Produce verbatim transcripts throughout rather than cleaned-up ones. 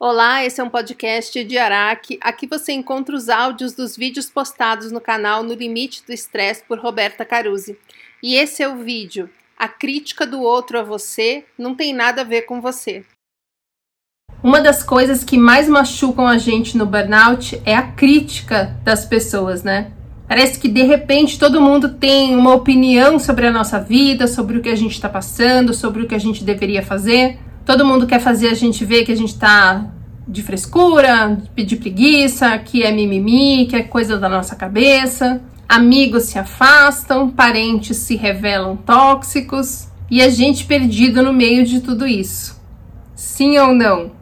Olá, esse é um podcast de Araque. Aqui você encontra os áudios dos vídeos postados no canal No Limite do Estresse por Roberta Caruzzi. E esse é o vídeo: a crítica do outro a você não tem nada a ver com você. Uma das coisas que mais machucam a gente no burnout é a crítica das pessoas, né? Parece que de repente todo mundo tem uma opinião sobre a nossa vida, sobre o que a gente está passando, sobre o que a gente deveria fazer. Todo mundo quer fazer a gente ver que a gente tá de frescura, de preguiça, que é mimimi, que é coisa da nossa cabeça. Amigos se afastam, parentes se revelam tóxicos e a gente perdido no meio de tudo isso. Sim ou não?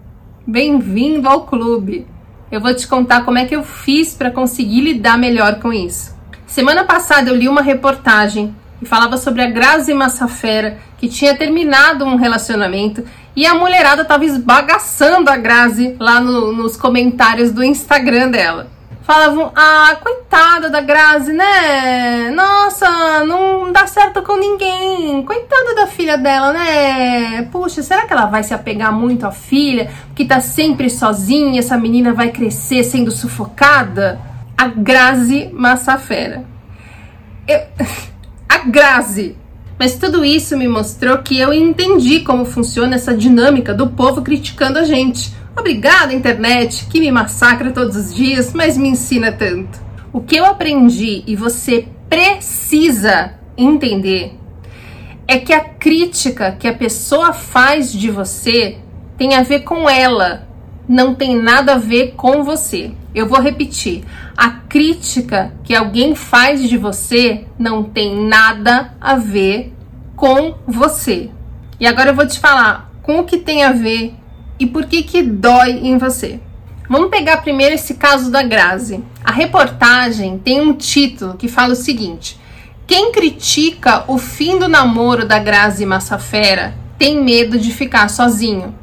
Bem-vindo ao clube! Eu vou te contar como é que eu fiz para conseguir lidar melhor com isso. Semana passada eu li uma reportagem e falava sobre a Grazi Massafera, que tinha terminado um relacionamento e a mulherada tava esbagaçando a Grazi lá no, nos comentários do Instagram dela. Falavam: ah, coitada da Grazi, né? Nossa, não dá certo com ninguém. Coitada da filha dela, né? Puxa, será que ela vai se apegar muito à filha? Porque tá sempre sozinha, essa menina vai crescer sendo sufocada? A Grazi Massafera. Eu... A Grazi. Mas tudo isso me mostrou que eu entendi como funciona essa dinâmica do povo criticando a gente. Obrigada, internet, que me massacra todos os dias, mas me ensina tanto. O que eu aprendi, e você precisa entender, é que a crítica que a pessoa faz de você tem a ver com ela, não tem nada a ver com você. Eu vou repetir, a crítica que alguém faz de você não tem nada a ver com você. E agora eu vou te falar com o que tem a ver e por que que dói em você. Vamos pegar primeiro esse caso da Grazi. A reportagem tem um título que fala o seguinte: quem critica o fim do namoro da Grazi Massafera tem medo de ficar sozinho.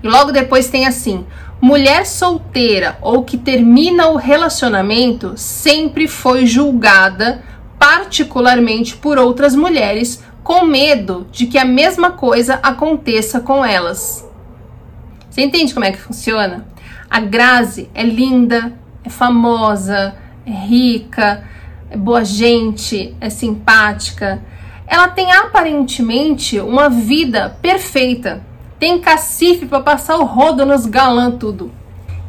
E logo depois tem assim: mulher solteira ou que termina o relacionamento sempre foi julgada, particularmente por outras mulheres, com medo de que a mesma coisa aconteça com elas. Você entende como é que funciona? A Grazi é linda, é famosa, é rica, é boa gente, é simpática. Ela tem aparentemente uma vida perfeita. Tem cacife pra passar o rodo nos galãs tudo.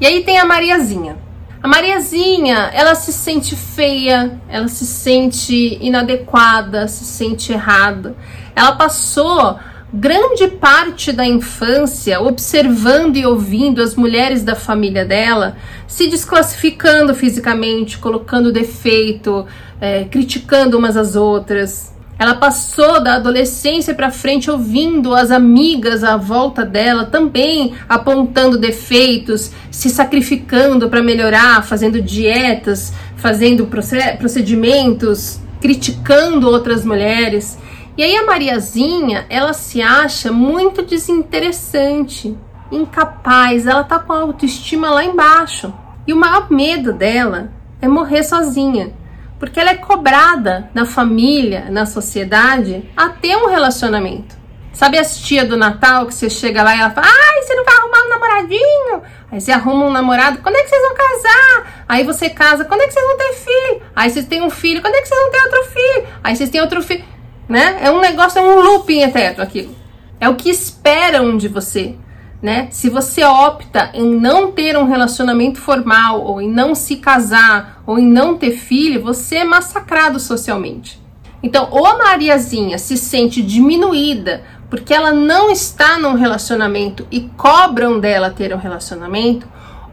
E aí tem a Mariazinha. A Mariazinha, ela se sente feia, ela se sente inadequada, se sente errada. Ela passou grande parte da infância observando e ouvindo as mulheres da família dela se desclassificando fisicamente, colocando defeito, é, criticando umas às outras. Ela passou da adolescência para frente ouvindo as amigas à volta dela também apontando defeitos, se sacrificando para melhorar, fazendo dietas, fazendo procedimentos, criticando outras mulheres. E aí a Mariazinha, ela se acha muito desinteressante, incapaz, ela tá com a autoestima lá embaixo. E o maior medo dela é morrer sozinha, porque ela é cobrada na família, na sociedade, a ter um relacionamento. Sabe as tias do Natal, que você chega lá e ela fala: ai, você não vai arrumar um namoradinho? Aí você arruma um namorado: quando é que vocês vão casar? Aí você casa: quando é que vocês vão ter filho? Aí vocês têm um filho: quando é que vocês vão ter outro filho? Aí vocês têm outro filho, né? É um negócio, é um looping eterno aquilo. É o que esperam de você, né? Se você opta em não ter um relacionamento formal, ou em não se casar, ou em não ter filho, você é massacrado socialmente. Então, ou a Mariazinha se sente diminuída porque ela não está num relacionamento e cobram dela ter um relacionamento,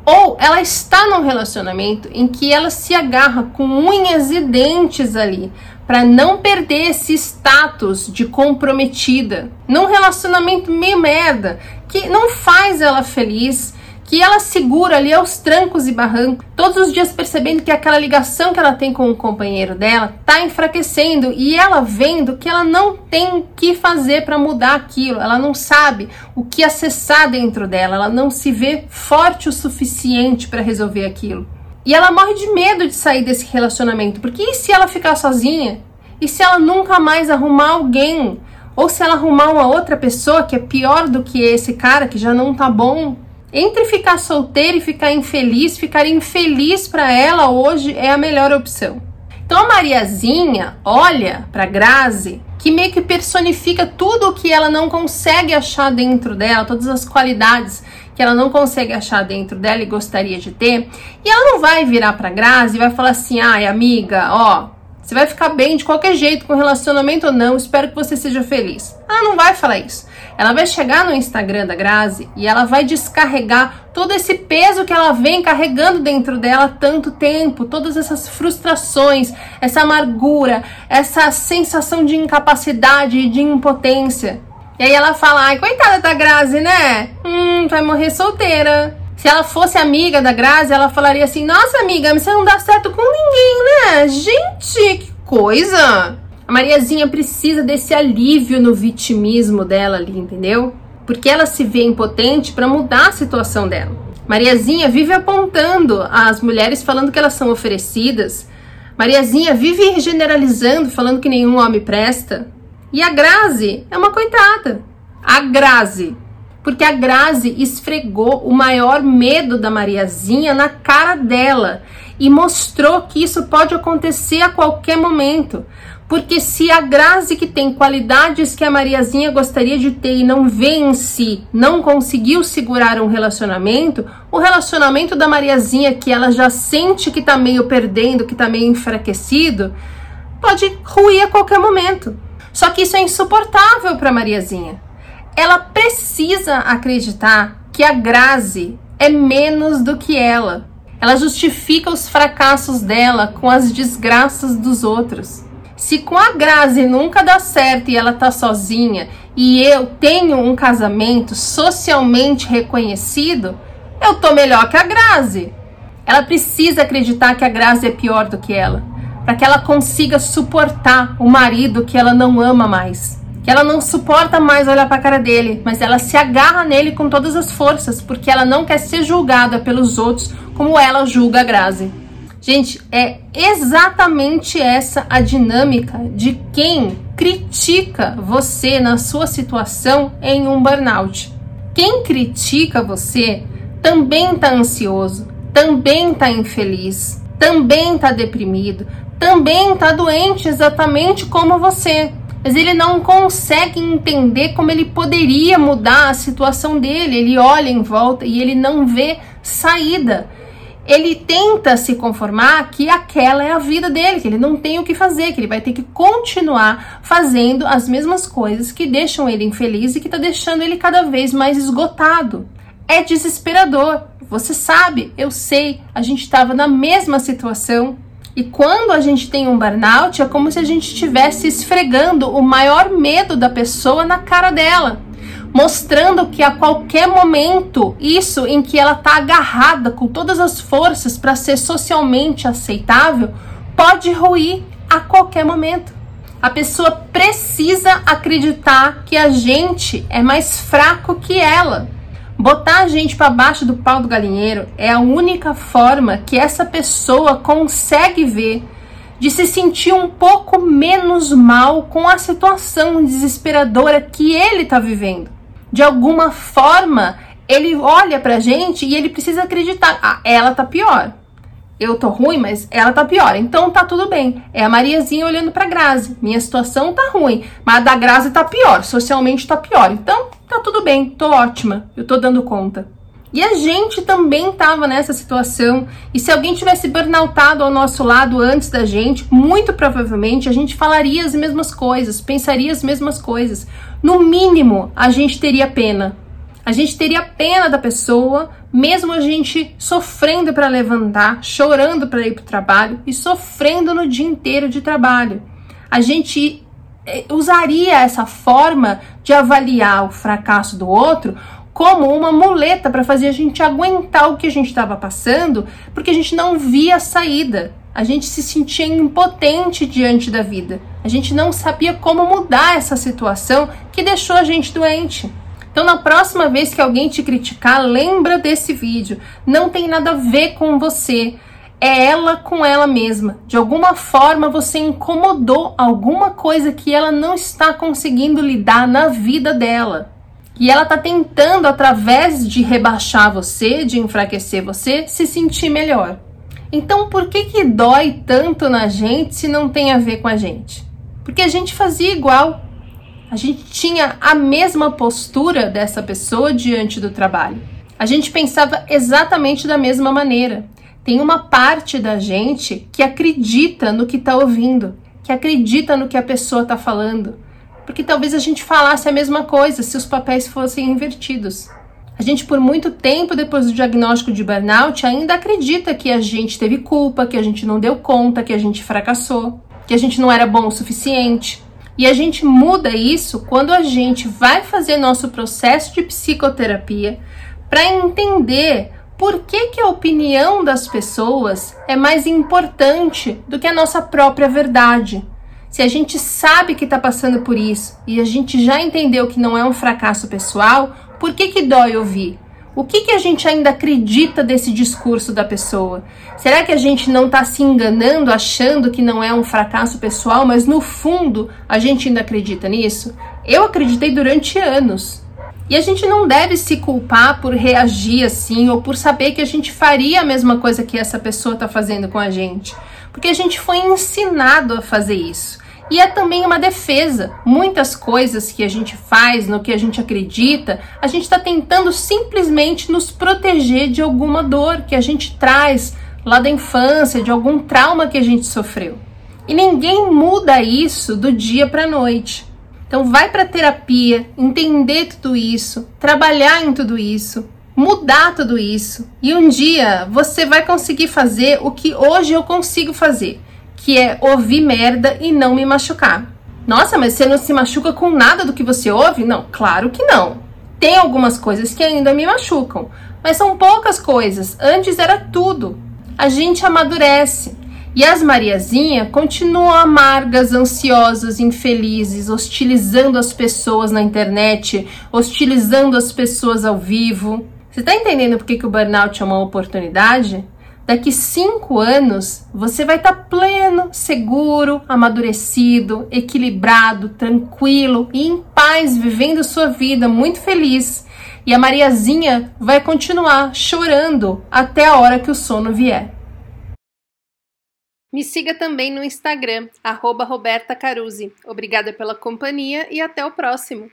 ou ela está num relacionamento em que ela se agarra com unhas e dentes ali para não perder esse status de comprometida, num relacionamento meio merda, que não faz ela feliz, que ela segura ali aos trancos e barrancos, todos os dias percebendo que aquela ligação que ela tem com o companheiro dela tá enfraquecendo, e ela vendo que ela não tem o que fazer para mudar aquilo, ela não sabe o que acessar dentro dela, ela não se vê forte o suficiente para resolver aquilo. E ela morre de medo de sair desse relacionamento, porque e se ela ficar sozinha? E se ela nunca mais arrumar alguém? Ou se ela arrumar uma outra pessoa que é pior do que esse cara, que já não tá bom? Entre ficar solteira e ficar infeliz, ficar infeliz para ela hoje é a melhor opção. Então a Mariazinha olha para Grazi, que meio que personifica tudo o que ela não consegue achar dentro dela, todas as qualidades que ela não consegue achar dentro dela e gostaria de ter. E ela não vai virar para Grazi e vai falar assim: ai, amiga, ó, você vai ficar bem de qualquer jeito, com relacionamento ou não, espero que você seja feliz. Ela não vai falar isso. Ela vai chegar no Instagram da Grazi e ela vai descarregar todo esse peso que ela vem carregando dentro dela há tanto tempo, todas essas frustrações, essa amargura, essa sensação de incapacidade e de impotência. E aí ela fala: ai, coitada da Grazi, né? Hum, vai morrer solteira. Se ela fosse amiga da Grazi, ela falaria assim: nossa, amiga, você não dá certo com ninguém, né? Gente, que coisa! A Mariazinha precisa desse alívio no vitimismo dela ali, entendeu? Porque ela se vê impotente para mudar a situação dela. Mariazinha vive apontando as mulheres, falando que elas são oferecidas. Mariazinha vive generalizando, falando que nenhum homem presta. E a Grazi é uma coitada. A Grazi... Porque a Grazi esfregou o maior medo da Mariazinha na cara dela e mostrou que isso pode acontecer a qualquer momento. Porque se a Grazi, que tem qualidades que a Mariazinha gostaria de ter e não vê em si, não conseguiu segurar um relacionamento, o relacionamento da Mariazinha, que ela já sente que tá meio perdendo, que tá meio enfraquecido, pode ruir a qualquer momento. Só que isso é insuportável pra Mariazinha. Ela precisa acreditar que a Grazi é menos do que ela. Ela justifica os fracassos dela com as desgraças dos outros. Se com a Grazi nunca dá certo e ela tá sozinha, e eu tenho um casamento socialmente reconhecido, eu tô melhor que a Grazi. Ela precisa acreditar que a Grazi é pior do que ela, para que ela consiga suportar o marido que ela não ama mais. Ela não suporta mais olhar para a cara dele, mas ela se agarra nele com todas as forças, porque ela não quer ser julgada pelos outros como ela julga a Grazi. Gente, é exatamente essa a dinâmica de quem critica você na sua situação em um burnout. Quem critica você também está ansioso, também está infeliz, também está deprimido, também está doente, exatamente como você. Mas ele não consegue entender como ele poderia mudar a situação dele. Ele olha em volta e ele não vê saída. Ele tenta se conformar que aquela é a vida dele, que ele não tem o que fazer, que ele vai ter que continuar fazendo as mesmas coisas que deixam ele infeliz e que está deixando ele cada vez mais esgotado. É desesperador. Você sabe, eu sei, a gente estava na mesma situação. E quando a gente tem um burnout, é como se a gente estivesse esfregando o maior medo da pessoa na cara dela, mostrando que a qualquer momento, isso em que ela está agarrada com todas as forças para ser socialmente aceitável, pode ruir a qualquer momento. A pessoa precisa acreditar que a gente é mais fraco que ela. Botar a gente para baixo do pau do galinheiro é a única forma que essa pessoa consegue ver de se sentir um pouco menos mal com a situação desesperadora que ele está vivendo. De alguma forma, ele olha para a gente e ele precisa acreditar: ah, ela tá pior. Eu tô ruim, mas ela tá pior. Então tá tudo bem. É a Mariazinha olhando pra Grazi. Minha situação tá ruim, mas a da Grazi tá pior. Socialmente tá pior. Então tá tudo bem. Tô ótima. Eu tô dando conta. E a gente também tava nessa situação. E se alguém tivesse burnoutado ao nosso lado antes da gente, muito provavelmente a gente falaria as mesmas coisas, pensaria as mesmas coisas. No mínimo, a gente teria pena. A gente teria pena da pessoa, mesmo a gente sofrendo para levantar, chorando para ir para o trabalho e sofrendo no dia inteiro de trabalho. A gente usaria essa forma de avaliar o fracasso do outro como uma muleta para fazer a gente aguentar o que a gente estava passando, porque a gente não via a saída. A gente se sentia impotente diante da vida. A gente não sabia como mudar essa situação que deixou a gente doente. Então, na próxima vez que alguém te criticar, lembra desse vídeo. Não tem nada a ver com você. É ela com ela mesma. De alguma forma, você incomodou alguma coisa que ela não está conseguindo lidar na vida dela. E ela tá tentando, através de rebaixar você, de enfraquecer você, se sentir melhor. Então, por que que dói tanto na gente se não tem a ver com a gente? Porque a gente fazia igual. A gente tinha a mesma postura dessa pessoa diante do trabalho. A gente pensava exatamente da mesma maneira. Tem uma parte da gente que acredita no que está ouvindo, que acredita no que a pessoa está falando. Porque talvez a gente falasse a mesma coisa se os papéis fossem invertidos. A gente, por muito tempo, depois do diagnóstico de burnout, ainda acredita que a gente teve culpa, que a gente não deu conta, que a gente fracassou, que a gente não era bom o suficiente. E a gente muda isso quando a gente vai fazer nosso processo de psicoterapia para entender por que que a opinião das pessoas é mais importante do que a nossa própria verdade. Se a gente sabe que está passando por isso e a gente já entendeu que não é um fracasso pessoal, por que que dói ouvir? O que que a gente ainda acredita desse discurso da pessoa? Será que a gente não está se enganando, achando que não é um fracasso pessoal, mas no fundo a gente ainda acredita nisso? Eu acreditei durante anos. E a gente não deve se culpar por reagir assim ou por saber que a gente faria a mesma coisa que essa pessoa está fazendo com a gente. Porque a gente foi ensinado a fazer isso. E é também uma defesa. Muitas coisas que a gente faz, no que a gente acredita, a gente está tentando simplesmente nos proteger de alguma dor que a gente traz lá da infância, de algum trauma que a gente sofreu. E ninguém muda isso do dia para a noite. Então vai para a terapia, entender tudo isso, trabalhar em tudo isso, mudar tudo isso. E um dia você vai conseguir fazer o que hoje eu consigo fazer, que é ouvir merda e não me machucar. Nossa, mas você não se machuca com nada do que você ouve? Não, claro que não. Tem algumas coisas que ainda me machucam, mas são poucas coisas. Antes era tudo. A gente amadurece. E as Mariazinha continuam amargas, ansiosas, infelizes, hostilizando as pessoas na internet, hostilizando as pessoas ao vivo. Você tá entendendo por que que o burnout é uma oportunidade? Daqui cinco anos, você vai estar pleno, seguro, amadurecido, equilibrado, tranquilo e em paz, vivendo sua vida, muito feliz. E a Mariazinha vai continuar chorando até a hora que o sono vier. Me siga também no Instagram, arroba Roberta Caruzzi. Obrigada pela companhia e até o próximo!